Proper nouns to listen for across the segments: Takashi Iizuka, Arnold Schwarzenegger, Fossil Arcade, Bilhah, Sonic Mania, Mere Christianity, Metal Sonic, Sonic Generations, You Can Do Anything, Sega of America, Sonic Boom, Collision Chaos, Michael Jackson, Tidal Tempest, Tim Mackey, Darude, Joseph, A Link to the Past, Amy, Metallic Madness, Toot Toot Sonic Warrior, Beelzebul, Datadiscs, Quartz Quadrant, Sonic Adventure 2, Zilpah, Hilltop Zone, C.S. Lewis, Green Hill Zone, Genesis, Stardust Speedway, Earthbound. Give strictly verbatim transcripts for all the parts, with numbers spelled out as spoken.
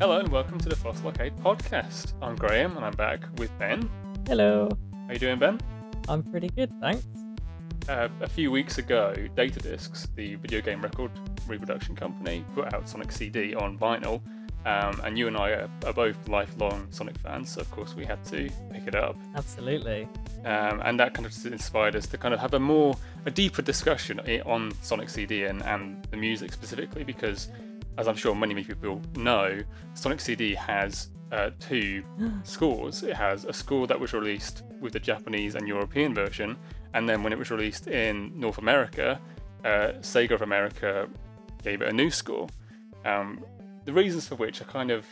Hello and welcome to the Fossil Arcade podcast. I'm Graham and I'm back with Ben. Hello. How you doing, Ben? I'm pretty good, thanks. Uh, a few weeks ago, Datadiscs, the video game record reproduction company, put out Sonic C D on vinyl, um, and you and I are, are both lifelong Sonic fans, so of course we had to pick it up. Absolutely. Um, and that kind of inspired us to kind of have a more, a deeper discussion on Sonic C D and, and the music specifically, because as I'm sure many, many people know, Sonic C D has uh, two scores. It has a score that was released with the Japanese and European version, and then when it was released in North America, uh, Sega of America gave it a new score. Um, the reasons for which are kind of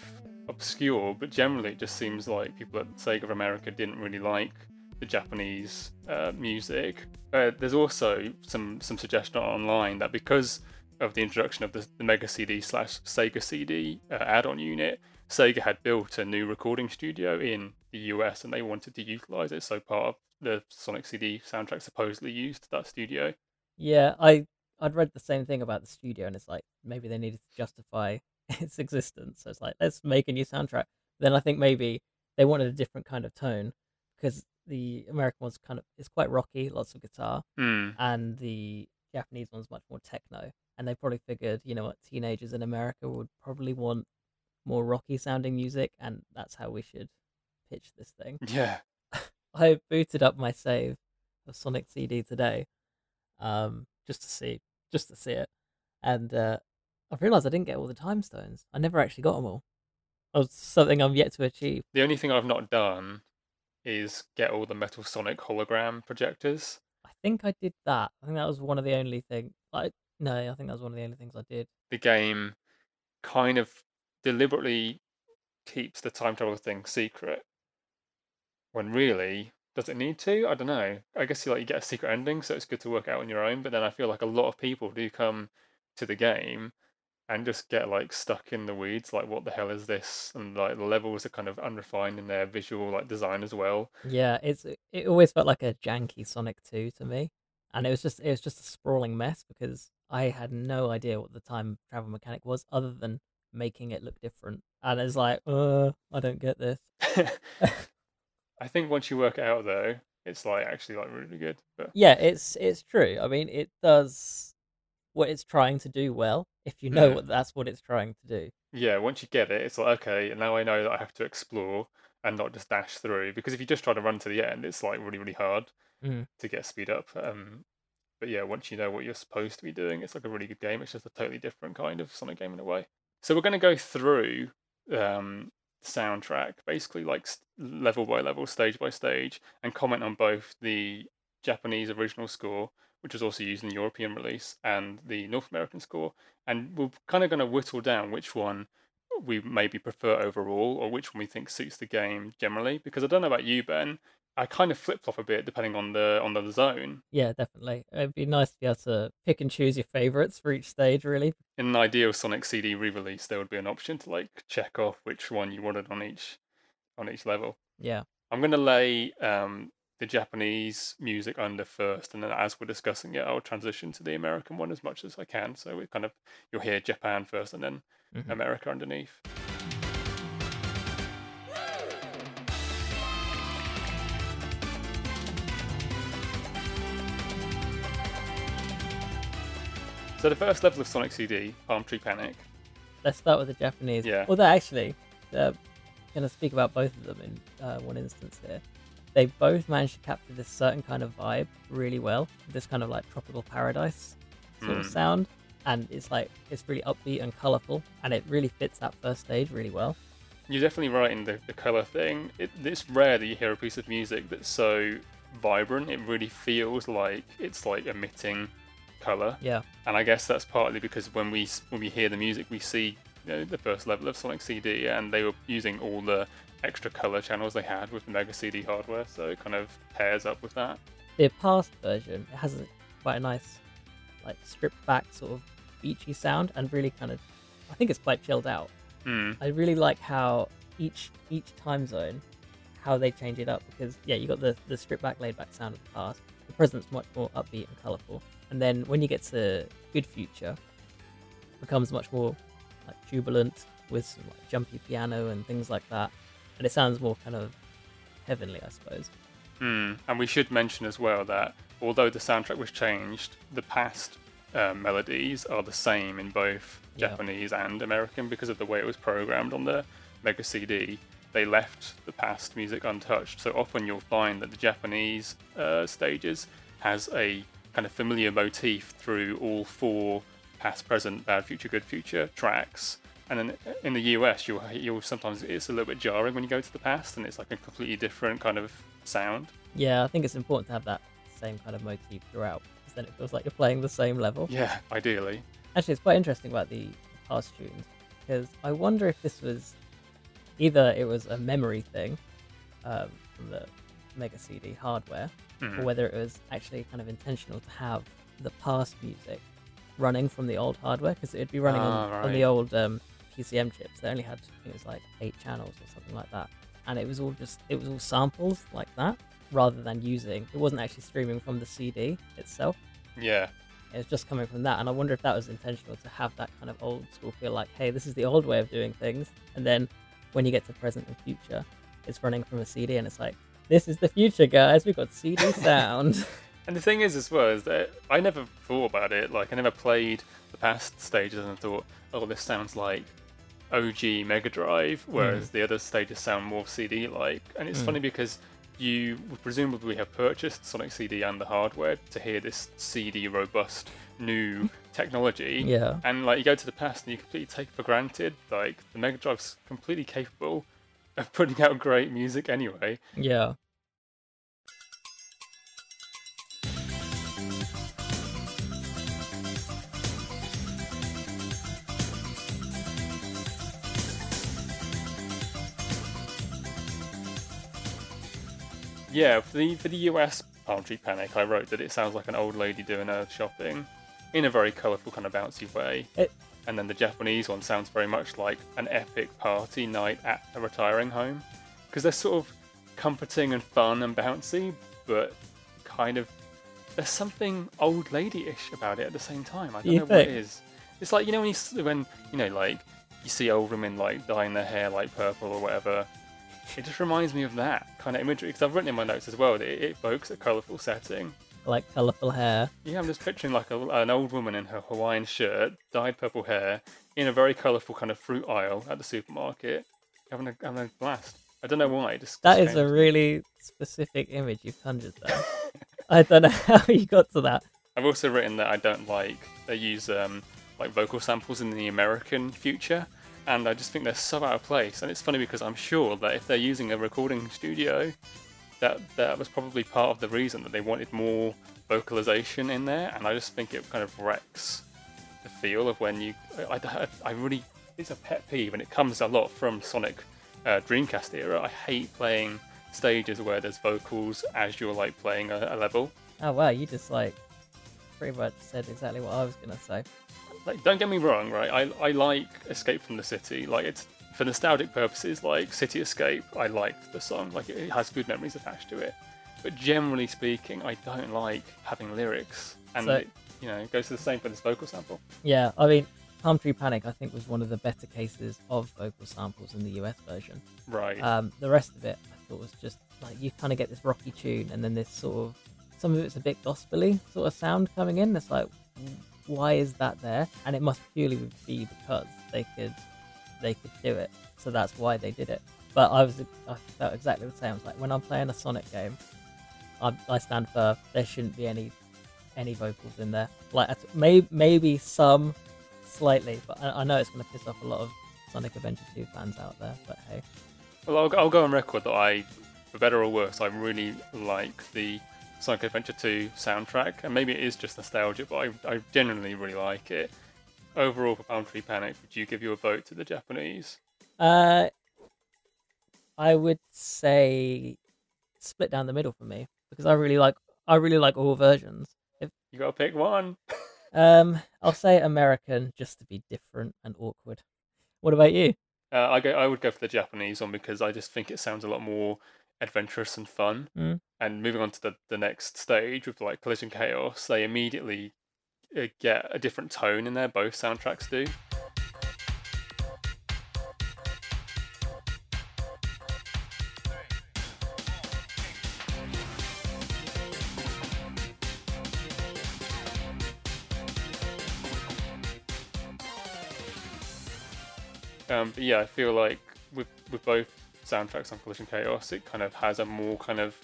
obscure, but generally it just seems like people at Sega of America didn't really like the Japanese uh, music. Uh, there's also some, some suggestion online that because of the introduction of the, the Mega C D slash Sega C D uh, add-on unit, Sega had built a new recording studio in the U S and they wanted to utilise it, so part of the Sonic C D soundtrack supposedly used that studio. Yeah, I, I'd read the same thing about the studio, and it's like, maybe they needed to justify its existence. So it's like, let's make a new soundtrack. Then I think maybe they wanted a different kind of tone, because the American one's kind of, it's quite rocky, lots of guitar, mm. and the Japanese one's much more techno. And they probably figured, you know what, teenagers in America would probably want more rocky-sounding music, and that's how we should pitch this thing. Yeah. I booted up my save of Sonic C D today, um, just to see, just to see it, and uh, I've realised I didn't get all the time stones. I never actually got them all. It's something I'm yet to achieve. The only thing I've not done is get all the Metal Sonic hologram projectors. I think I did that. I think that was one of the only things. Like, no, I think that was one of the only things I did. The game kind of deliberately keeps the time travel thing secret, when really, does it need to? I don't know. I guess you like you get a secret ending, so it's good to work out on your own. But then I feel like a lot of people do come to the game and just get like stuck in the weeds, like what the hell is this? And like the levels are kind of unrefined in their visual like design as well. Yeah, it's it always felt like a janky Sonic two to me, and it was just it was just a sprawling mess because I had no idea what the time travel mechanic was, other than making it look different. And it's like, uh, I don't get this. I think once you work it out, though, it's like actually like really good. But yeah, it's it's true. I mean, it does what it's trying to do well. If you know yeah. what that's what it's trying to do. Yeah, once you get it, it's like okay, now I know that I have to explore and not just dash through. Because if you just try to run to the end, it's like really really hard mm. to get speed up. Um, but yeah, once you know what you're supposed to be doing, it's like a really good game. It's just a totally different kind of Sonic game in a way. So we're going to go through Um, soundtrack basically like level by level, stage by stage, and comment on both the Japanese original score, which was also used in the European release, and the North American score, and we're kind of going to whittle down which one we maybe prefer overall or which one we think suits the game generally, because I don't know about you, Ben, I kind of flip-flop a bit depending on the on the zone. Yeah, definitely. It'd be nice to be able to pick and choose your favourites for each stage, really. In an ideal Sonic C D re-release, there would be an option to like check off which one you wanted on each on each level. Yeah. I'm going to lay um, the Japanese music under first, and then as we're discussing it, I'll transition to the American one as much as I can. So we kind of you'll hear Japan first, and then mm-hmm. America underneath. So the first level of Sonic C D, Palm Tree Panic. Let's start with the Japanese. Yeah. Although actually, uh, I'm going to speak about both of them in uh, one instance here. They both managed to capture this certain kind of vibe really well. This kind of like tropical paradise sort mm. of sound. And it's like, it's really upbeat and colourful. And it really fits that first stage really well. You're definitely right in the, the colour thing. It, it's rare that you hear a piece of music that's so vibrant. It really feels like it's like emitting color, yeah, and I guess that's partly because when we when we hear the music, we see you know, the first level of Sonic C D, and they were using all the extra color channels they had with the Mega C D hardware, so it kind of pairs up with that. The past version it has a, quite a nice, like stripped back sort of beachy sound, and really kind of, I think it's quite chilled out. Mm. I really like how each each time zone, how they change it up, because yeah, you got the the stripped back, laid back sound of the past. The present's much more upbeat and colorful. And then when you get to Good Future, it becomes much more like jubilant with some, like, jumpy piano and things like that, and it sounds more kind of heavenly, I suppose. Mm. And we should mention as well that although the soundtrack was changed, the past uh, melodies are the same in both yeah. Japanese and American because of the way it was programmed on the Mega C D. They left the past music untouched, so often you'll find that the Japanese uh, stages has a kind of familiar motif through all four past, present, bad, future, good, future tracks. And then in the U S, you'll, you'll sometimes it's a little bit jarring when you go to the past, and it's like a completely different kind of sound. Yeah, I think it's important to have that same kind of motif throughout, because then it feels like you're playing the same level. Yeah, ideally. Actually, it's quite interesting about the past tunes, because I wonder if this was either it was a memory thing um, from the Mega C D hardware, mm. or whether it was actually kind of intentional to have the past music running from the old hardware, because it'd be running oh, on, right. on the old um, P C M chips. They only had, it was like eight channels or something like that, and it was all just it was all samples like that, rather than using. It wasn't actually streaming from the C D itself. Yeah, it was just coming from that, and I wonder if that was intentional to have that kind of old school feel, like, hey, this is the old way of doing things, and then when you get to present and future, it's running from a C D, and it's like, this is the future, guys. We've got C D sound. And the thing is, as well, is that I never thought about it. Like, I never played the past stages and thought, oh, this sounds like O G Mega Drive, whereas mm. the other stages sound more C D-like. And it's mm. funny because you would presumably have purchased Sonic C D and the hardware to hear this C D-robust new technology. Yeah. And, like, you go to the past and you completely take it for granted. Like, the Mega Drive's completely capable of putting out great music anyway. Yeah. Yeah, for the, for the U S Palm Tree Panic, I wrote that it sounds like an old lady doing her shopping in a very colourful, kind of bouncy way. It... And then the Japanese one sounds very much like an epic party night at a retiring home. Because they're sort of comforting and fun and bouncy, but kind of... There's something old lady-ish about it at the same time. I don't you know think? What it is. It's like, you know, when you, when, you know, like, you see old women, like, dyeing their hair, like, purple or whatever. It just reminds me of that kind of imagery, because I've written in my notes as well that it evokes a colourful setting. Like colourful hair. Yeah, I'm just picturing like a, an old woman in her Hawaiian shirt, dyed purple hair, in a very colourful kind of fruit aisle at the supermarket, having a, having a blast. I don't know why. Just, that just is a really specific image you've conjured there. I don't know how you got to that. I've also written that I don't like, they use um, like vocal samples in the American future. And I just think they're so out of place. And it's funny because I'm sure that if they're using a recording studio, that that was probably part of the reason that they wanted more vocalization in there. And I just think it kind of wrecks the feel of when you... I, I, I really... It's a pet peeve, and it comes a lot from Sonic uh, Dreamcast era. I hate playing stages where there's vocals as you're, like, playing a, a level. Oh, wow, you just, like, pretty much said exactly what I was going to say. Like, don't get me wrong, right? I, I like Escape from the City. Like, it's for nostalgic purposes, like City Escape, I like the song. Like, it has good memories attached to it. But generally speaking, I don't like having lyrics. And, so, it, you know, it goes to the same for this vocal sample. Yeah, I mean, Palm Tree Panic, I think, was one of the better cases of vocal samples in the U S version. Right. Um, the rest of it, I thought, was just, like, you kind of get this rocky tune, and then this sort of... Some of it's a bit gospel-y sort of sound coming in. It's like... Why is that there? And it must purely be because they could, they could do it. So that's why they did it. But I was, I felt exactly the same. I was like, when I'm playing a Sonic game, I, I stand for there shouldn't be any, any vocals in there. Like, maybe, maybe some, slightly. But I, I know it's going to piss off a lot of Sonic Adventure two fans out there. But hey. Well, I'll, I'll go on record that I, for better or worse, I really like the Sonic Adventure two soundtrack, and maybe it is just nostalgia, but I, I genuinely really like it. Overall, for Palm Tree Panic, would you give your vote to the Japanese? Uh, I would say split down the middle for me, because I really like I really like all versions. If, you gotta pick one. um, I'll say American just to be different and awkward. What about you? Uh, I go. I would go for the Japanese one because I just think it sounds a lot more adventurous and fun. Mm. And moving on to the, the next stage with like Collision Chaos, they immediately get a different tone in there, both soundtracks do. Um, but yeah, I feel like with with both soundtracks on Collision Chaos, it kind of has a more kind of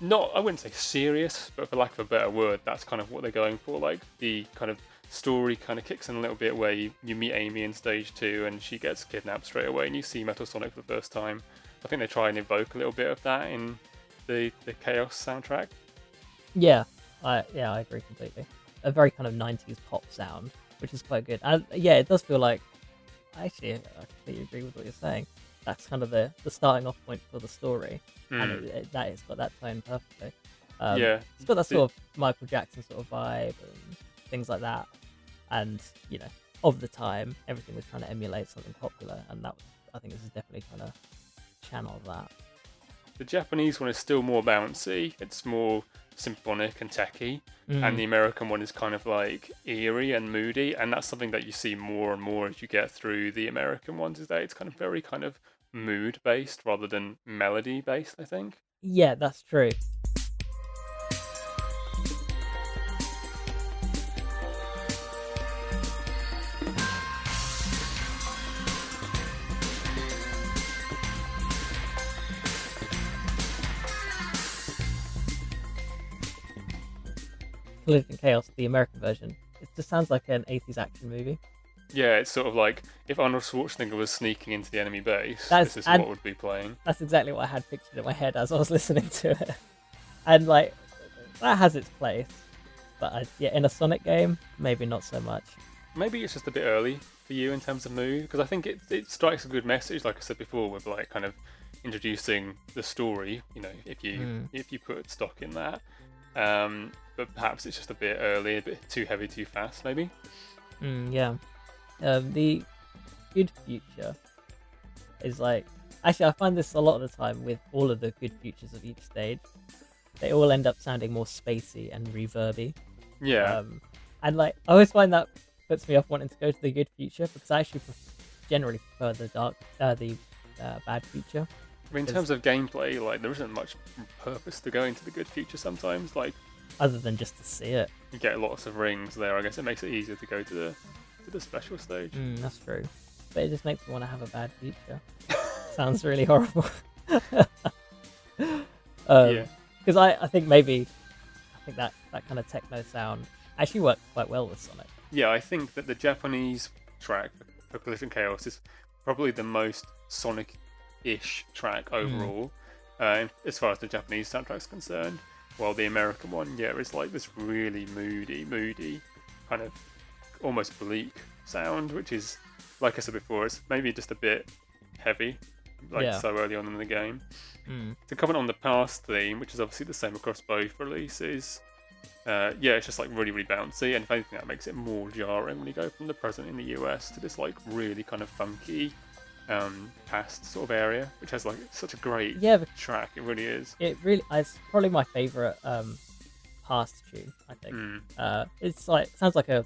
not I wouldn't say serious, but for lack of a better word, that's kind of what they're going for. Like the kind of story kind of kicks in a little bit where you, you meet Amy in stage two and she gets kidnapped straight away and you see Metal Sonic for the first time. I think they try and evoke a little bit of that in the, the Chaos soundtrack. Yeah, I yeah, I agree completely. A very kind of nineties pop sound, which is quite good. And yeah, it does feel like, actually, I completely agree with what you're saying. That's kind of the, the starting off point for the story. Mm. And it, it, that, it's got that tone perfectly. Um, yeah. It's got that sort of Michael Jackson sort of vibe and things like that. And, you know, of the time, everything was trying to emulate something popular. And that was, I think this is definitely kind of channel that. The Japanese one is still more bouncy. It's more symphonic and techie. Mm. And the American one is kind of like eerie and moody. And that's something that you see more and more as you get through the American ones, is that it's kind of very kind of mood-based rather than melody-based, I think. Yeah, that's true. Collision Chaos, the American version, it just sounds like an eighties action movie. Yeah, it's sort of like if Arnold Schwarzenegger was sneaking into the enemy base, that's, this is what would be playing. That's exactly what I had pictured in my head as I was listening to it. And like, that has its place. But I, yeah, in a Sonic game, maybe not so much. Maybe it's just a bit early for you in terms of mood, because I think it, it strikes a good message, like I said before, with like kind of introducing the story, you know, if you, mm. if you put stock in that. Um, but perhaps it's just a bit early, a bit too heavy, too fast, maybe. Mm, yeah. Um, the good future is like, actually I find this a lot of the time with all of the good futures of each stage, they all end up sounding more spacey and reverby. Yeah. Um, and like I always find that puts me off wanting to go to the good future, because I actually prefer, generally prefer the dark, uh, the uh, bad future. I mean, in terms of gameplay, like there isn't much purpose to going to the good future sometimes, like other than just to see it. You get lots of rings there. I guess it makes it easier to go to the to the special stage. Mm, that's true, but it just makes me want to have a bad future. Sounds really horrible. um, yeah, because I, I think maybe I think that that kind of techno sound actually worked quite well with Sonic. Yeah, I think that the Japanese track for Collision Chaos is probably the most Sonic-ish track overall, mm. uh, as far as the Japanese soundtrack's concerned. While the American one, yeah, it's like this really moody, moody kind of almost bleak sound, which is, like I said before, it's maybe just a bit heavy, like yeah. so early on in the game. Mm. To comment on the past theme, which is obviously the same across both releases, uh, yeah, it's just like really, really bouncy, and if anything, that makes it more jarring when you go from the present in the U S to this like really kind of funky um, past sort of area, which has like such a great yeah, track. It really is. It really, it's probably my favourite um, past tune, I think. Mm. Uh, it's like sounds like a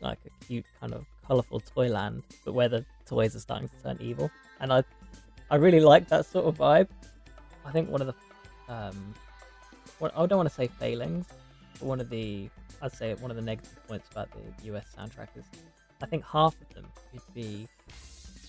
like a cute kind of colourful toyland, but where the toys are starting to turn evil, and I I really like that sort of vibe. I think one of the um what, I don't want to say failings, but one of the I'd say one of the negative points about the U S soundtrack is I think half of them could be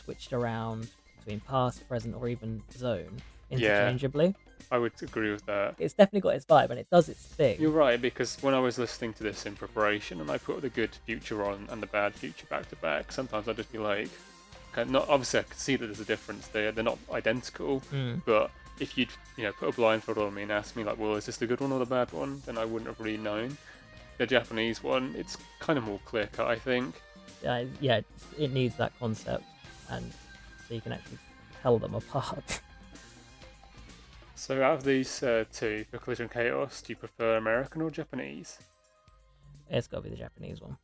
switched around between past, present or even zone interchangeably. Yeah. I would agree with that. It's definitely got its vibe and it does its thing. You're right, because when I was listening to this in preparation and I put the good future on and the bad future back to back, sometimes I'd just be like, okay, not, obviously I could see that there's a difference there. They're not identical, mm. but if you'd you know put a blindfold on me and asked me like, well, is this the good one or the bad one? Then I wouldn't have really known. The Japanese one, it's kind of more clear cut, I think. Uh, yeah, it needs that concept, and so you can actually tell them apart. So out of these uh, two, for Collision Chaos, do you prefer American or Japanese? It's got to be the Japanese one.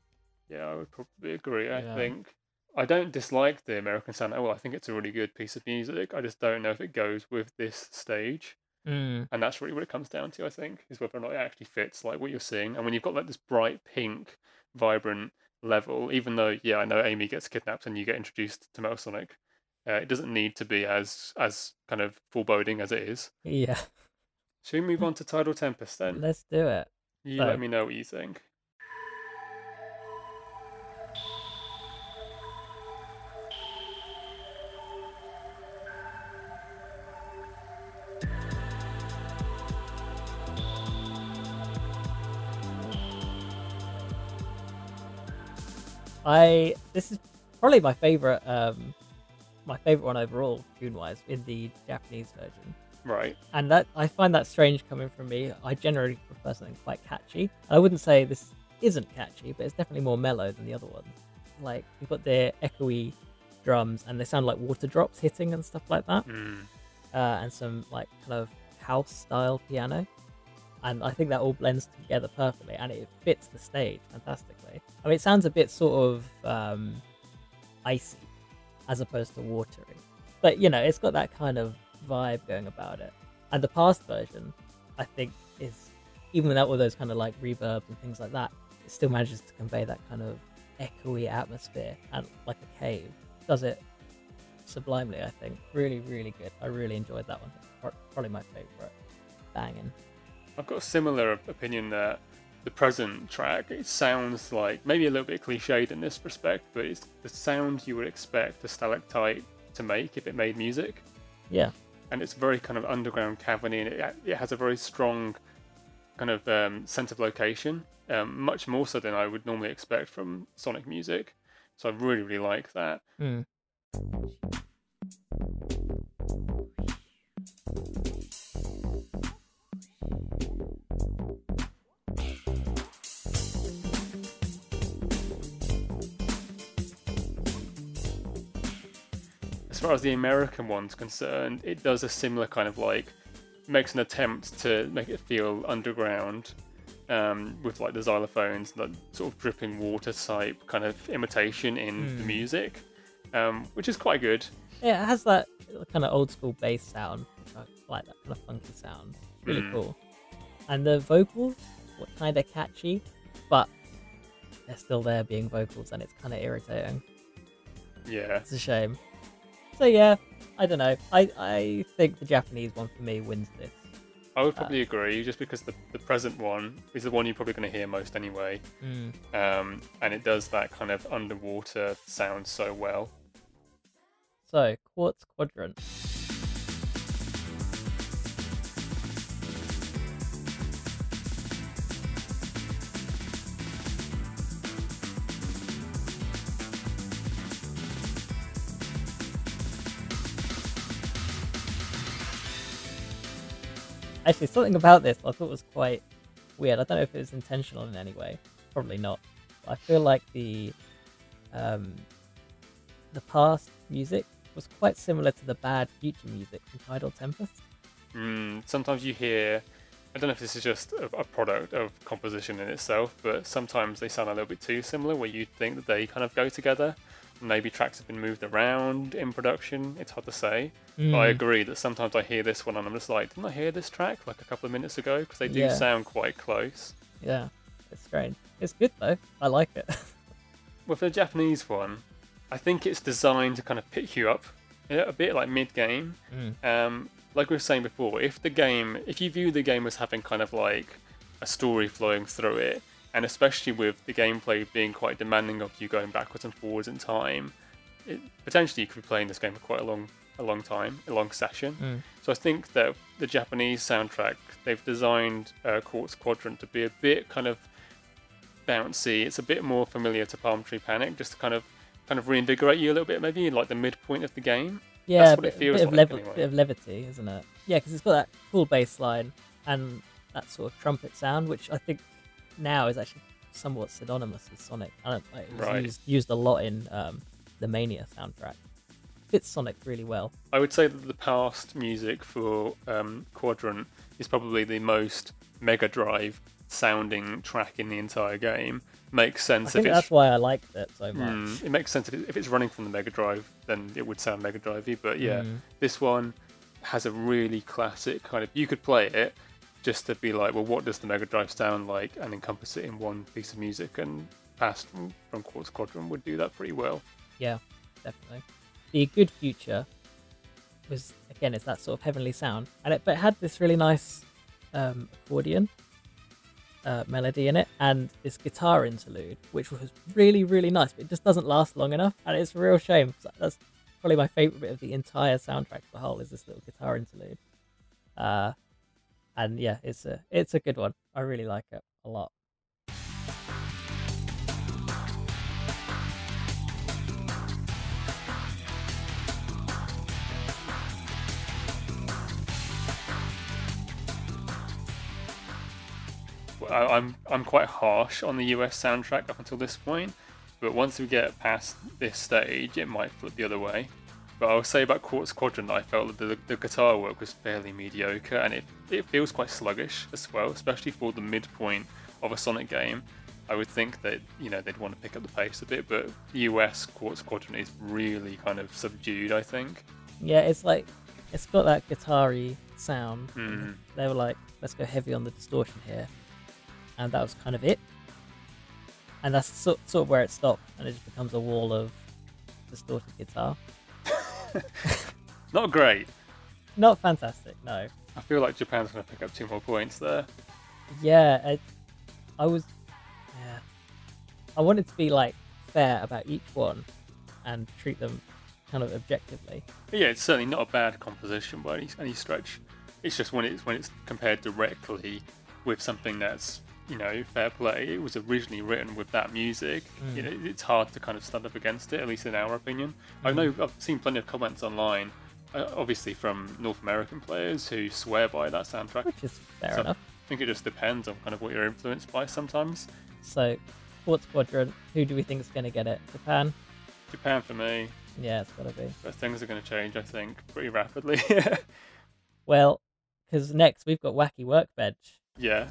Yeah, I would probably agree, I yeah. think. I don't dislike the American sound at all. I think it's a really good piece of music. I just don't know if it goes with this stage. Mm. And that's really what it comes down to, I think, is whether or not it actually fits like what you're seeing. And when you've got like this bright, pink, vibrant level, even though, yeah, I know Amy gets kidnapped and you get introduced to Metal Sonic, Uh, it doesn't need to be as as kind of foreboding as it is. Yeah. Should we move on to Tidal Tempest then? Let's do it. You so, let me know what you think. I this is probably my favorite, um, my favorite one overall, tune-wise, in the Japanese version. Right. And that I find that strange coming from me. I generally prefer something quite catchy. And I wouldn't say this isn't catchy, but it's definitely more mellow than the other ones. Like, you've got the echoey drums, and they sound like water drops hitting and stuff like that. Mm. Uh, and some like kind of house-style piano. And I think that all blends together perfectly, and it fits the stage fantastically. I mean, it sounds a bit sort of um, icy as opposed to watery. But, you know, it's got that kind of vibe going about it. And the past version, I think, is, even without all those kind of like reverb and things like that, it still manages to convey that kind of echoey atmosphere and like a cave. Does it sublimely, I think. Really, really good. I really enjoyed that one. Probably my favourite. Banging. I've got a similar opinion that the present track, it sounds like, maybe a little bit cliched in this respect, but it's the sound you would expect a stalactite to make if it made music. Yeah. And it's very kind of underground caverny, and it, it has a very strong kind of um, sense of location, um, much more so than I would normally expect from Sonic music. So I really, really like that. Mm. As far as the American one's concerned, it does a similar kind of like, makes an attempt to make it feel underground, um, with like the xylophones, that sort of dripping water type kind of imitation in mm. the music, um, which is quite good. Yeah, it has that kind of old school bass sound, which I like, that kind of funky sound. Really mm. cool. And the vocals were kind of catchy, but they're still there being vocals, and it's kind of irritating. Yeah. It's a shame. So yeah, I don't know. I, I think the Japanese one for me wins this. I would probably uh, agree, just because the, the present one is the one you're probably going to hear most anyway. Mm. Um, and it does that kind of underwater sound so well. So, Quartz Quadrant. Actually, something about this I thought was quite weird. I don't know if it was intentional in any way. Probably not. But I feel like the um, the past music was quite similar to the bad future music from Tidal Tempest. Mm, sometimes you hear, I don't know if this is just a, a product of composition in itself, but sometimes they sound a little bit too similar, where you'd think that they kind of go together. Maybe tracks have been moved around in production, it's hard to say. Mm. But I agree that sometimes I hear this one and I'm just like, didn't I hear this track like a couple of minutes ago? Because they do yeah. sound quite close. Yeah, it's strange. It's good though, I like it. With the Japanese one, I think it's designed to kind of pick you up a bit, like mid-game. Mm. Um, like we were saying before, if the game, if you view the game as having kind of like a story flowing through it, and especially with the gameplay being quite demanding of you going backwards and forwards in time, it, potentially you could be playing this game for quite a long a long time, a long session. Mm. So I think that the Japanese soundtrack, they've designed uh, Quartz Quadrant to be a bit kind of bouncy. It's a bit more familiar to Palm Tree Panic, just to kind of kind of reinvigorate you a little bit, maybe like the midpoint of the game. Yeah, that's what it feels like. A bit of, like, anyway. Bit of levity, isn't it? Yeah, because it's got that cool bass line and that sort of trumpet sound, which I think now is actually somewhat synonymous with Sonic. I don't know, it was right. used, used a lot in um, the Mania soundtrack. Fits Sonic really well. I would say that the past music for um, Quadrant is probably the most Mega Drive sounding track in the entire game. Makes sense. I think if that's it's... why I liked it so much. Mm, it makes sense if, it, if it's running from the Mega Drive, then it would sound Mega Drive-y. But yeah, mm. this one has a really classic kind of. You could play it, just to be like, well, what does the Mega Drive sound like, and encompass it in one piece of music, and Past from Quartz Quadrant would do that pretty well. Yeah, definitely. The Good Future was, again, it's that sort of heavenly sound, and it, but it had this really nice um, accordion uh, melody in it, and this guitar interlude, which was really, really nice, but it just doesn't last long enough, and it's a real shame. That's probably my favourite bit of the entire soundtrack as a whole, is this little guitar interlude. Uh, And yeah, it's a it's a good one. I really like it a lot. I, I'm I'm quite harsh on the U S soundtrack up until this point, but once we get past this stage, it might flip the other way. But I'll say about Quartz Quadrant, I felt that the, the guitar work was fairly mediocre, and it it feels quite sluggish as well, especially for the midpoint of a Sonic game. I would think that, you know, they'd want to pick up the pace a bit, but U S Quartz Quadrant is really kind of subdued, I think. Yeah, it's like, it's got that guitar-y sound. Mm. They were like, let's go heavy on the distortion here. And that was kind of it. And that's sort of where it stopped, and it just becomes a wall of distorted guitar. Not great. Not fantastic, no. I feel like Japan's going to pick up two more points there. Yeah, I, I was... Yeah. I wanted to be, like, fair about each one and treat them kind of objectively. Yeah, it's certainly not a bad composition by any, any stretch. It's just when it's when it's compared directly with something that's, you know, fair play. It was originally written with that music. Mm. You know, it's hard to kind of stand up against it, at least in our opinion. Mm. I know I've seen plenty of comments online, uh, obviously from North American players who swear by that soundtrack. Which is fair so enough. I think it just depends on kind of what you're influenced by sometimes. So, Quartz Quadrant, who do we think is going to get it? Japan? Japan for me. Yeah, it's got to be. But things are going to change, I think, pretty rapidly. Well, because next we've got Wacky Workbench. Yeah.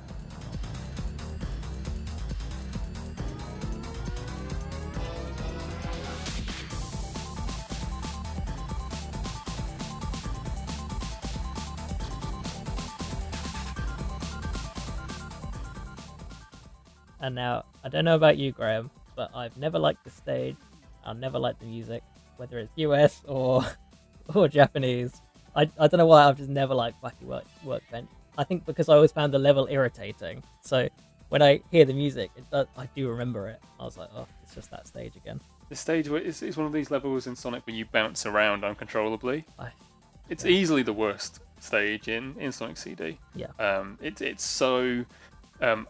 And now, I don't know about you, Graham, but I've never liked the stage. I've never liked the music, whether it's U S or or Japanese. I, I don't know why, I've just never liked Wacky Work, Workbench. I think because I always found the level irritating. So when I hear the music, it does, I do remember it. I was like, oh, it's just that stage again. The stage where it's, it's one of these levels in Sonic where you bounce around uncontrollably. I, it's yeah. easily the worst stage in, in Sonic C D. Yeah. Um, it, it's so... Um,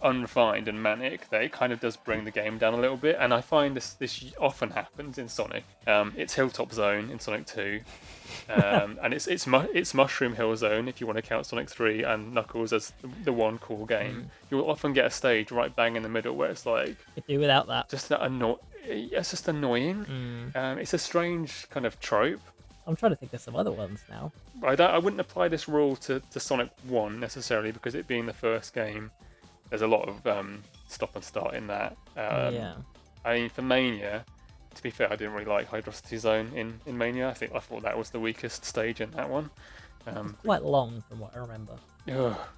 unrefined and manic that it kind of does bring the game down a little bit, and I find this this often happens in Sonic. Um, it's Hilltop Zone in Sonic two, um, and it's it's mu it's Mushroom Hill Zone if you want to count Sonic three and Knuckles as the, the one cool game. Mm. You'll often get a stage right bang in the middle where it's like, could do without that. Just that anno it's just annoying. Mm. Um, it's a strange kind of trope. I'm trying to think of some other ones now. I don't, I wouldn't apply this rule to to Sonic one necessarily, because it being the first game. There's a lot of um, stop and start in that. Um, yeah. I mean, for Mania, to be fair, I didn't really like Hydrocity Zone in, in Mania. I think I thought that was the weakest stage in that one. Um, it's quite long from what I remember. Oh.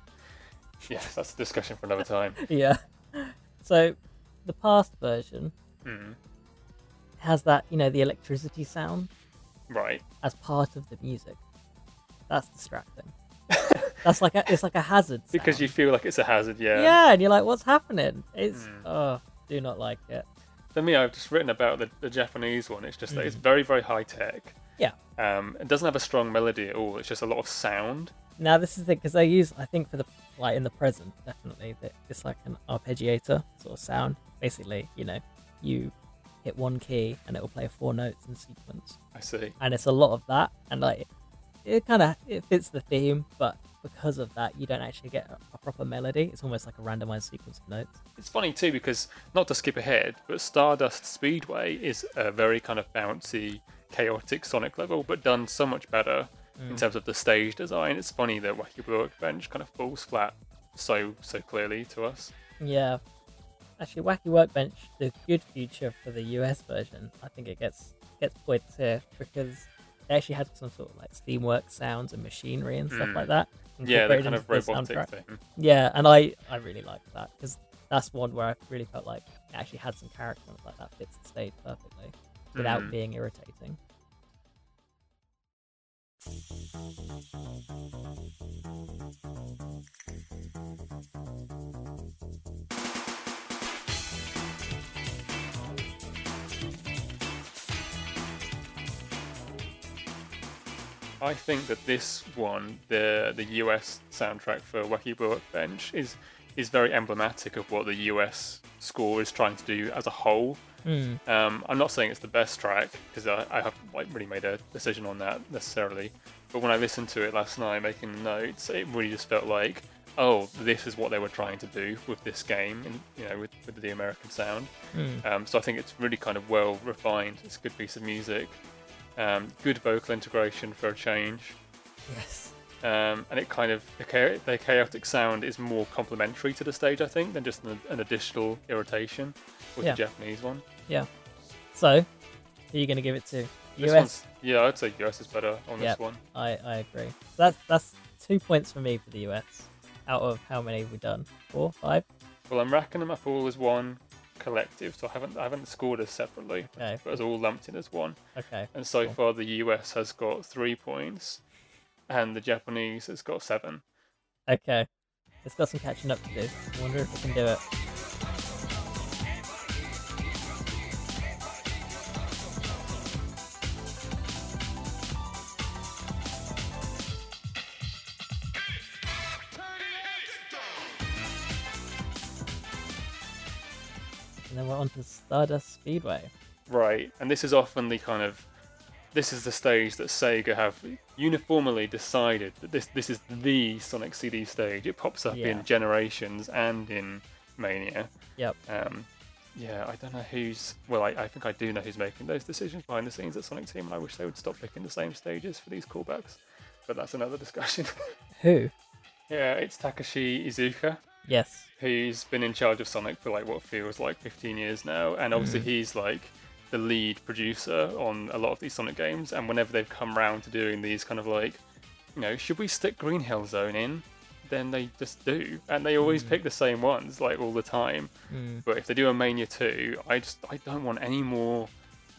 Yes, that's a discussion for another time. Yeah. So the past version mm. has that, you know, the electricity sound. Right. As part of the music. That's distracting. That's like a, it's like a hazard sound. Because you feel like it's a hazard, yeah. Yeah, and you're like, what's happening? It's mm. oh, do not like it. For me, I've just written about the, the Japanese one. It's just that mm. it's very, very high tech. Yeah. Um, it doesn't have a strong melody at all. It's just a lot of sound. Now this is the thing, because they use, I think for the like in the present, definitely that it's like an arpeggiator sort of sound. Basically, you know, you hit one key and it will play four notes in sequence. I see. And it's a lot of that, and like it, it kind of it fits the theme, but because of that, you don't actually get a proper melody. It's almost like a randomized sequence of notes. It's funny too, because not to skip ahead, but Stardust Speedway is a very kind of bouncy, chaotic Sonic level, but done so much better mm. in terms of the stage design. It's funny that Wacky Workbench kind of falls flat so so clearly to us. Yeah, actually, Wacky Workbench, the good future for the U S version, I think it gets gets points here because they actually had some sort of like steamwork sounds and machinery and stuff mm. like that. Yeah, that kind of robotic soundtrack. Thing. Yeah, and I, I really liked that, because that's one where I really felt like it actually had some character and like that fits the stage perfectly without mm. being irritating. I think that this one, the the U S soundtrack for Wacky Workbench, is is very emblematic of what the U S score is trying to do as a whole. Mm. Um, I'm not saying it's the best track, because I, I haven't like, really made a decision on that necessarily. But when I listened to it last night, making notes, it really just felt like oh, this is what they were trying to do with this game, and you know, with, with the American sound. Mm. Um, so I think it's really kind of well refined. It's a good piece of music, um, good vocal integration for a change. Yes. Um, and it kind of, the, the chaotic sound is more complementary to the stage, I think, than just an, an additional irritation with yeah. the Japanese one. Yeah. So, who are you going to give it to? U S? Yeah, I'd say U S is better on yep, this one. I, I agree. So that, that's two points for me for the U S out of how many have we done? Four? Five? Well, I'm racking them up all as one collective, so I haven't I haven't scored as separately, okay. but it's all lumped in as one. Okay. And so cool. far the U S has got three points and the Japanese has got seven. Okay. It's got some catching up to do. I wonder if we can do it. Onto Stardust Speedway. Right, and this is often the kind of, this is the stage that Sega have uniformly decided that this this is the Sonic C D stage. It pops up yeah. in Generations and in Mania. Yep. Um, yeah, I don't know who's, well, I, I think I do know who's making those decisions behind the scenes at Sonic Team, and I wish they would stop picking the same stages for these callbacks, but that's another discussion. Who? Yeah, it's Takashi Iizuka. Yes. Who's been in charge of Sonic for like what feels like fifteen years now, and obviously mm. he's like the lead producer on a lot of these Sonic games, and whenever they've come round to doing these kind of like, you know, should we stick Green Hill Zone in? Then they just do, and they always mm. pick the same ones like all the time. Mm. But if they do a Mania two, I just I don't want any more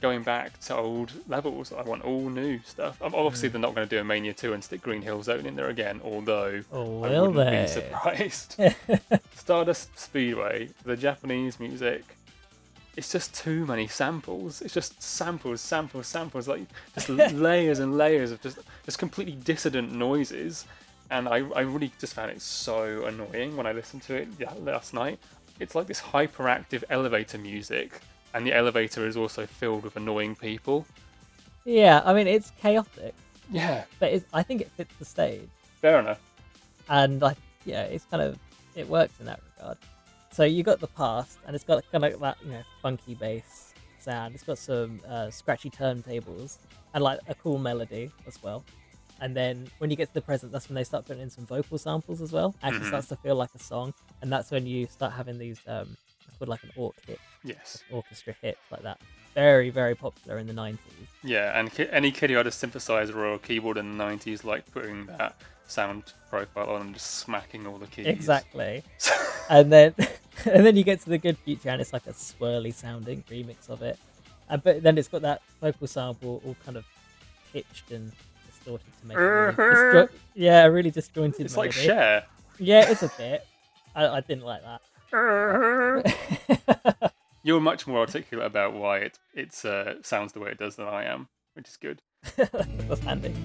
going back to old levels. I want all new stuff. I'm obviously mm. they're not going to do a Mania two and stick Green Hill Zone in there again, although oh, I wouldn't they? be surprised. Stardust Speedway, the Japanese music, it's just too many samples. It's just samples, samples, samples, like just layers and layers of just just completely dissonant noises. And I, I really just found it so annoying when I listened to it last night. It's like this hyperactive elevator music, and the elevator is also filled with annoying people. Yeah, I mean, it's chaotic. Yeah. But it's, I think it fits the stage. Fair enough. And, I, yeah, it's kind of, it works in that regard. So you got the past, and it's got kind of that, you know, funky bass sound. It's got some uh, scratchy turntables, and, like, a cool melody as well. And then when you get to the present, that's when they start putting in some vocal samples as well. Actually mm-hmm. starts to feel like a song. And that's when you start having these... Um, with like an orc hit, yes, like orchestra hit like that. Very, very popular in the nineties. Yeah, and ki any kid who had a synthesizer or a keyboard in the nineties liked putting that sound profile on and just smacking all the keys. Exactly. and then, and then you get to the good future, and it's like a swirly sounding remix of it. Uh, but then it's got that vocal sample all kind of pitched and distorted to make it really yeah, really disjointed. It's melody. Like Cher. Yeah, it's a bit. I, I didn't like that. You're much more articulate about why it it's, uh, sounds the way it does than I am, which is good. That's handy.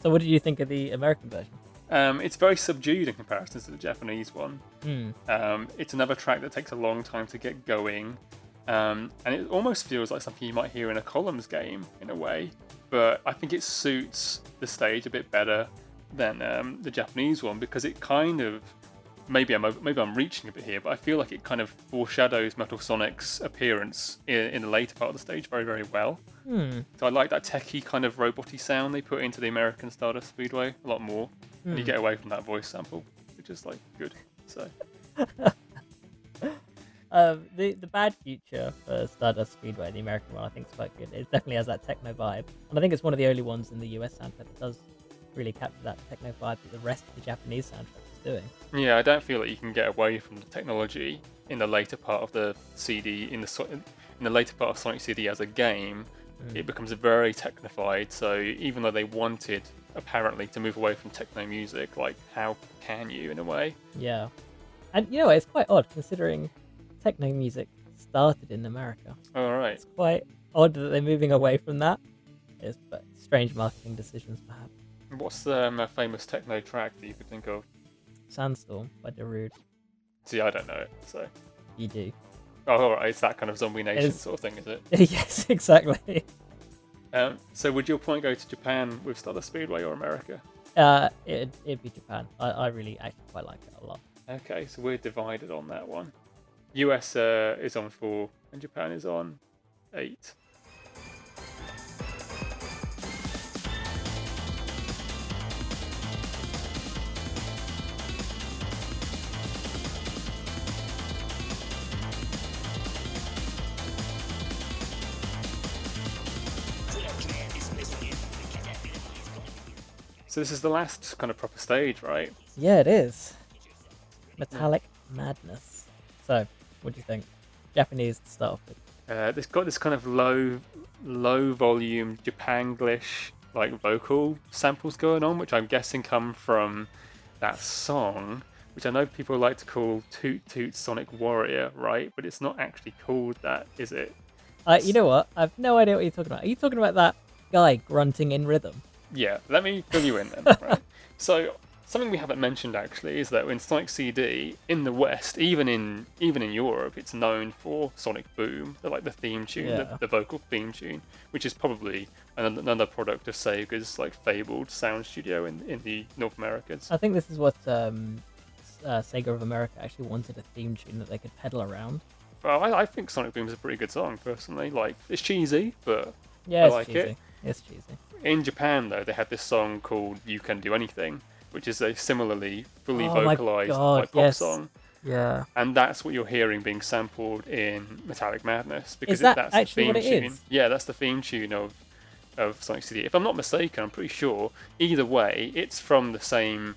So what did you think of the American version? Um, it's very subdued in comparison to the Japanese one. Mm. Um, it's another track that takes a long time to get going, um, and it almost feels like something you might hear in a Columns game in a way, but I think it suits the stage a bit better than um, the Japanese one, because it kind of, maybe I'm, maybe I'm reaching a bit here, but I feel like it kind of foreshadows Metal Sonic's appearance in, in the later part of the stage very, very well. Mm. So I like that techie kind of roboty sound they put into the American Stardust Speedway a lot more. And you get away from that voice sample, which is like good. So, um, the the bad future for Stardust Speedway, the American one, I think is quite good. It definitely has that techno vibe, and I think it's one of the only ones in the U S soundtrack that does really capture that techno vibe that the rest of the Japanese soundtrack is doing. Yeah, I don't feel that like you can get away from the technology in the later part of the C D in the in the later part of Sonic C D as a game. Mm. It becomes very technified. So even though they wanted apparently to move away from techno music, like how can you in a way? Yeah, and you know it's quite odd considering techno music started in America. All right, it's quite odd that they're moving away from that. It's but strange marketing decisions perhaps. What's um, a famous techno track that you could think of? Sandstorm by Darude. See, I don't know it, so... You do. Oh, alright, it's that kind of Zombie Nation it's... sort of thing, is it? Yes, exactly. Um, so would your point go to Japan with Stardust Speedway or America? Uh, it'd, it'd be Japan. I, I really actually quite like it a lot. Okay, so we're divided on that one. U S uh, is on four and Japan is on eight. So this is the last kind of proper stage, right? Yeah, it is. Metallic Madness. So, what do you think? Japanese to start off with. Uh, it's got this kind of low, low volume Japanglish like vocal samples going on, which I'm guessing come from that song, which I know people like to call Toot Toot Sonic Warrior, right? But it's not actually called that, is it? Uh, you know what? I have no idea what you're talking about. Are you talking about that guy grunting in rhythm? Yeah, let me fill you in then. Right? So something we haven't mentioned actually is that in Sonic C D in the West, even in even in Europe, it's known for Sonic Boom, like the theme tune, yeah. the, the vocal theme tune, which is probably another product of Sega's like fabled sound studio in in the North Americas. I think this is what um, uh, Sega of America actually wanted, a theme tune that they could pedal around. Well, I, I think Sonic Boom is a pretty good song personally. Like it's cheesy, but yeah, I it's like cheesy. it. It's cheesy. In Japan, though, they had this song called You Can Do Anything, which is a similarly fully oh vocalized God, like, pop yes. song. Yeah. And that's what you're hearing being sampled in Metallic Madness. Because is that that's actually the theme what it tune. Is? Yeah, that's the theme tune of, of Sonic C D. If I'm not mistaken, I'm pretty sure. Either way, it's from the same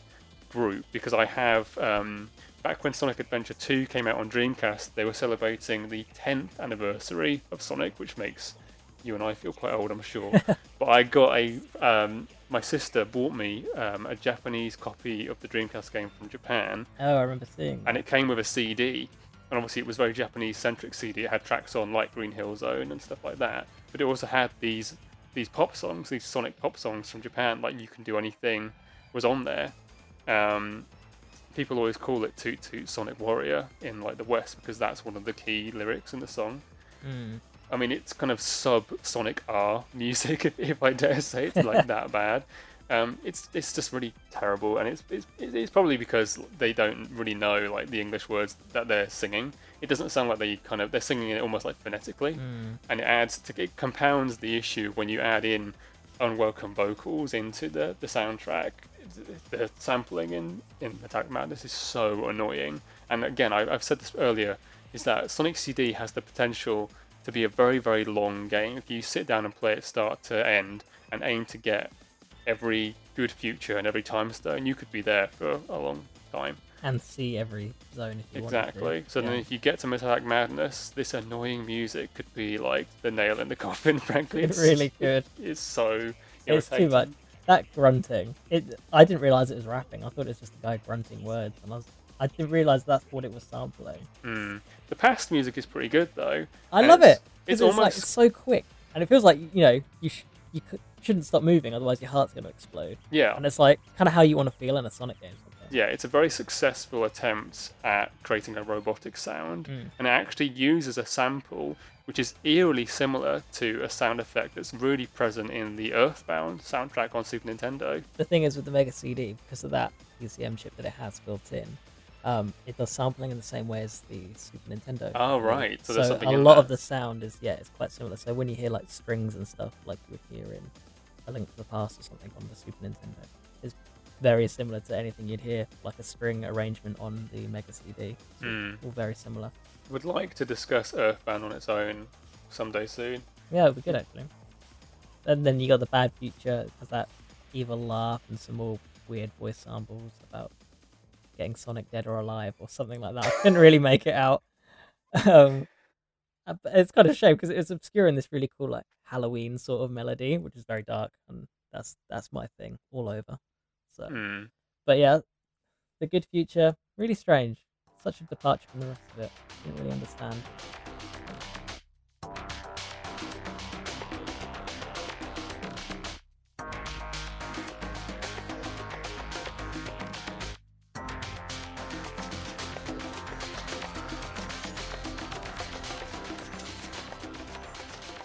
group, because I have... Um, back when Sonic Adventure two came out on Dreamcast, they were celebrating the tenth anniversary of Sonic, which makes... You and I feel quite old, I'm sure. But I got a... Um, my sister bought me um, a Japanese copy of the Dreamcast game from Japan. Oh, I remember seeing that. And it came with a C D. And obviously it was very Japanese-centric C D. It had tracks on like Green Hill Zone and stuff like that. But it also had these these pop songs, these Sonic pop songs from Japan, like You Can Do Anything was on there. Um, people always call it Toot Toot Sonic Warrior in like the West, because that's one of the key lyrics in the song. Mm. I mean, it's kind of sub-Sonic R music, if, if I dare say it's like that bad. Um, it's it's just really terrible, and it's, it's it's probably because they don't really know like the English words that they're singing. It doesn't sound like they kind of they're singing it almost like phonetically, mm. and it adds to it compounds the issue when you add in unwelcome vocals into the the soundtrack. The sampling in in Metallic Madness is so annoying. And again, I, I've said this earlier, is that Sonic C D has the potential to be a very, very long game. If you sit down and play it start to end and aim to get every good future and every time stone, you could be there for a long time. And see every zone if you exactly. want to. Exactly. So yeah. Then if you get to Metallic Madness, this annoying music could be like the nail in the coffin, frankly. It's really good. It's so irritating. It's too much. That grunting. It, I didn't realise it was rapping. I thought it was just a guy grunting words. And I was... I didn't realise that's what it was sampling. Mm. The past music is pretty good, though. I love it. It's, it's almost like, it's so quick, and it feels like you know you sh you shouldn't stop moving, otherwise your heart's going to explode. Yeah, and it's like kind of how you want to feel in a Sonic game. Sometimes. Yeah, it's a very successful attempt at creating a robotic sound, mm. and it actually uses a sample which is eerily similar to a sound effect that's really present in the Earthbound soundtrack on Super Nintendo. The thing is with the Mega C D, because of that U C M chip that it has built in. Um, it does sampling in the same way as the Super Nintendo. Oh, right. So, so a lot there. of the sound is, yeah, it's quite similar. So when you hear, like, strings and stuff, like you would hear in A Link to the Past or something on the Super Nintendo, it's very similar to anything you'd hear, like a string arrangement on the Mega C D. So mm. All very similar. Would like to discuss Earthbound on its own someday soon. Yeah, we could, actually. And then you got the Bad Future, it has that evil laugh and some more weird voice samples about... getting Sonic dead or alive or something like that. I couldn't really make it out. Um, it's kind of a shame because it's obscure in this really cool like Halloween sort of melody, which is very dark, and that's that's my thing all over. So, mm. But yeah, The Good Future, really strange. Such a departure from the rest of it. Didn't really understand.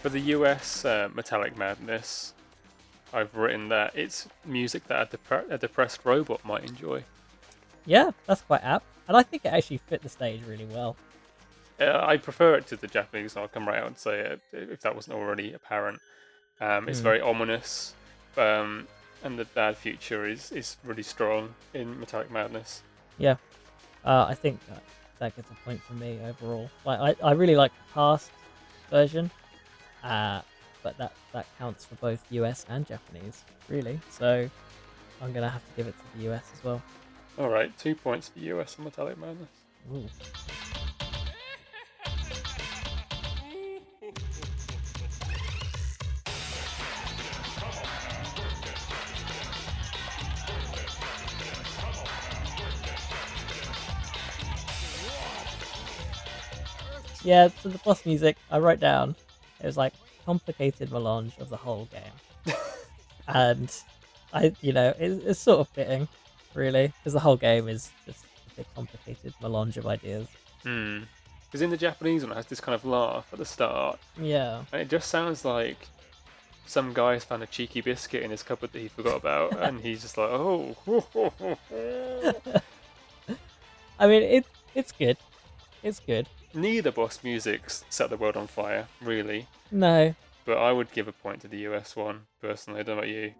For the U S uh, Metallic Madness, I've written that it's music that a, dep a depressed robot might enjoy. Yeah, that's quite apt. And I think it actually fit the stage really well. Uh, I prefer it to the Japanese, and I'll come right out and say it, if that wasn't already apparent. Um, it's mm. very ominous, um, and the bad future is, is really strong in Metallic Madness. Yeah, uh, I think that, that gets a point for me overall. Like, I, I really like the past version, uh, but that, that counts for both U S and Japanese, really. So I'm going to have to give it to the U S as well. All right, two points for U S and Metallic Madness. Ooh. Yeah, so the boss music I wrote down, it was like complicated melange of the whole game. And I, you know, it, it's sort of fitting, really, because the whole game is just a bit complicated melange of ideas. Hmm. Because in the Japanese one, it has this kind of laugh at the start. Yeah. And it just sounds like some guy's found a cheeky biscuit in his cupboard that he forgot about, and he's just like, oh. I mean, it it's good. It's good. Neither boss music's set the world on fire, really. No. But I would give a point to the U S one, personally. I don't know about you.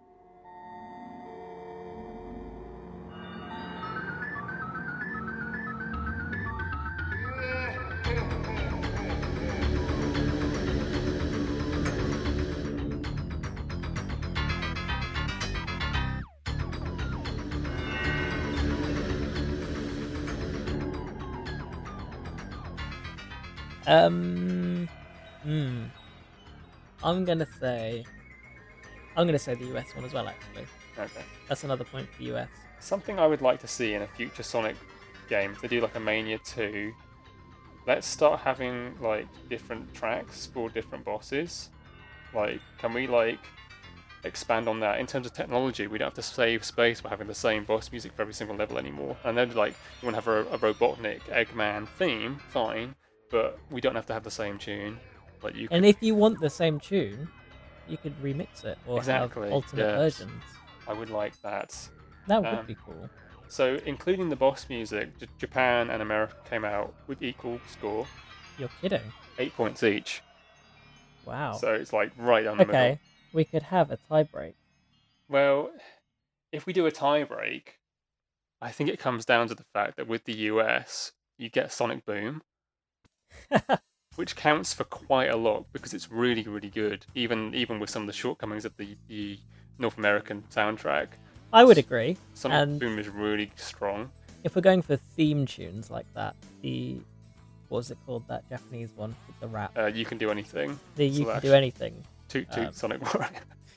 Um, hmm. I'm gonna say, I'm gonna say the U S one as well. Actually, okay, that's another point for the U S. Something I would like to see in a future Sonic game, if they do like a Mania two, let's start having like different tracks for different bosses. Like, can we like expand on that in terms of technology? We don't have to save space by having the same boss music for every single level anymore. And then like, you want to have a, a Robotnik, Eggman theme, fine. But we don't have to have the same tune. Like you. Could... And if you want the same tune, you could remix it or exactly. have alternate yes. versions. I would like that. That would um, be cool. So including the boss music, Japan and America came out with equal score. You're kidding. Eight points each. Wow. So it's like right down the okay. middle. Okay, we could have a tie break. Well, if we do a tie break, I think it comes down to the fact that with the U S, you get Sonic Boom. Which counts for quite a lot because it's really, really good, even even with some of the shortcomings of the, the North American soundtrack. I would agree. Sonic and Boom is really strong. If we're going for theme tunes like that, the what was it called, that Japanese one with the rap? Uh, You Can Do Anything. The You Can Do Anything. Toot Toot um, Sonic Warrior.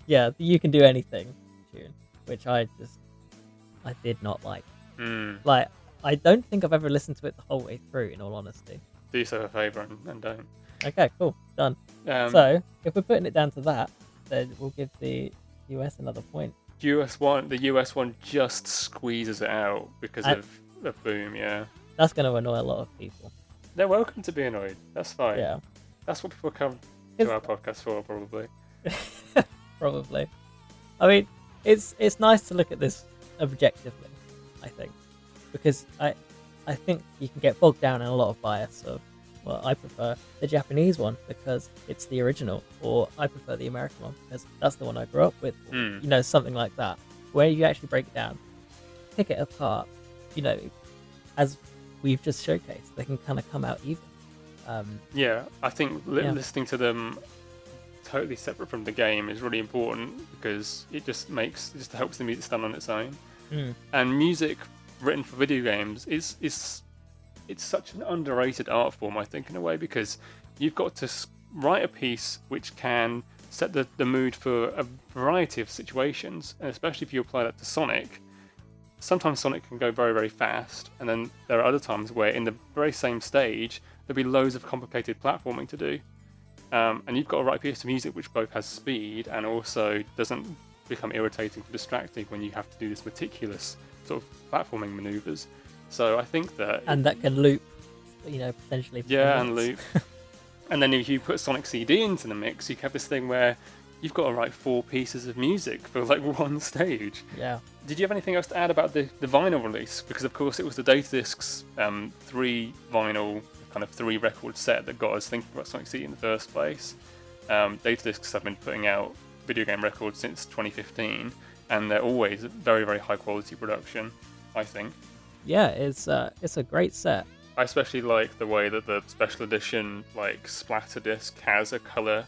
Yeah, the You Can Do Anything tune, which I just I did not like. Mm. Like I don't think I've ever listened to it the whole way through. In all honesty. Do yourself a favour and, and don't. Okay, cool, done. Um, so if we're putting it down to that, then we'll give the U S another point. U S one, the U S one just squeezes it out because and, of the Boom, yeah. That's going to annoy a lot of people. They're welcome to be annoyed. That's fine. Yeah, that's what people come to our podcast for, probably. Probably. I mean, it's it's nice to look at this objectively, I think, because I. I think you can get bogged down in a lot of bias of, well, I prefer the Japanese one because it's the original, or I prefer the American one because that's the one I grew up with, or, mm. you know, something like that. Where you actually break it down, pick it apart, you know, as we've just showcased, they can kind of come out even. Um, yeah, I think li yeah. listening to them totally separate from the game is really important because it just makes, it just helps the music stand on its own. Mm. And music written for video games is is it's such an underrated art form, I think, in a way, because you've got to write a piece which can set the, the mood for a variety of situations, and especially if you apply that to Sonic, sometimes Sonic can go very, very fast, and then there are other times where in the very same stage there'll be loads of complicated platforming to do, um, and you've got to write a piece of music which both has speed and also doesn't become irritating or distracting when you have to do this meticulous sort of platforming maneuvers. So I think that, and that can loop, you know, potentially. Yeah, and loop. And then if you put Sonic C D into the mix, you have this thing where you've got to write four pieces of music for like one stage. Yeah. Did you have anything else to add about the, the vinyl release? Because of course it was the Datadiscs um, three vinyl, kind of three record set that got us thinking about Sonic C D in the first place. Um, Datadiscs have been putting out video game records since twenty fifteen, and they're always very, very high quality production, I think. Yeah, it's uh, it's a great set. I especially like the way that the special edition like splatter disc has a colour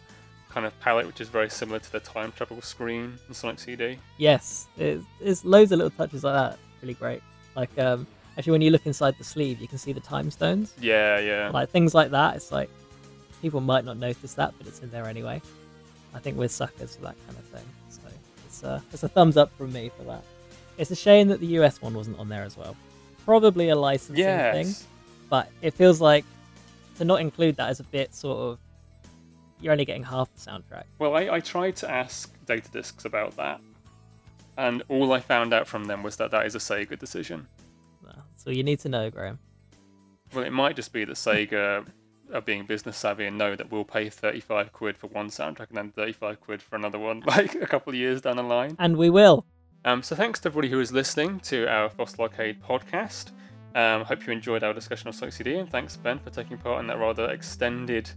kind of palette which is very similar to the time travel screen in Sonic C D. Yes, it's, it's loads of little touches like that. Really great. Like um, actually, when you look inside the sleeve, you can see the time stones. Yeah, yeah. Like things like that. It's like people might not notice that, but it's in there anyway. I think we're suckers for that kind of thing. So it's a, it's a thumbs up from me for that. It's a shame that the U S one wasn't on there as well. Probably a licensing yes. thing. But it feels like to not include that is a bit sort of, you're only getting half the soundtrack. Well, I, I tried to ask Datadiscs about that, and all I found out from them was that that is a Sega decision. Well, that's all you need to know, Graham. Well, it might just be that Sega are being business savvy and know that we'll pay thirty-five quid for one soundtrack and then thirty-five quid for another one, like a couple of years down the line. And we will. Um, so thanks to everybody who is listening to our Fossil Arcade podcast. Um, hope you enjoyed our discussion on Sonic C D, and thanks, Ben, for taking part in that rather extended,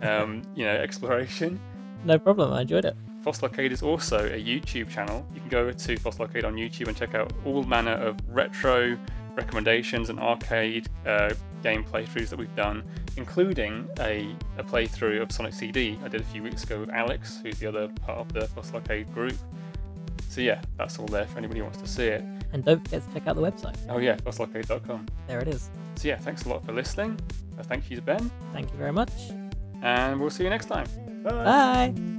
um, you know, exploration. No problem, I enjoyed it. Fossil Arcade is also a YouTube channel. You can go to Fossil Arcade on YouTube and check out all manner of retro recommendations and arcade uh, game playthroughs that we've done, including a, a playthrough of Sonic C D I did a few weeks ago with Alex, who's the other part of the Fossil Arcade group. So yeah, that's all there for anybody who wants to see it. And don't forget to check out the website. Oh yeah, fossil arcade dot com. There it is. So yeah, thanks a lot for listening. Thank you to Ben. Thank you very much. And we'll see you next time. Bye. Bye.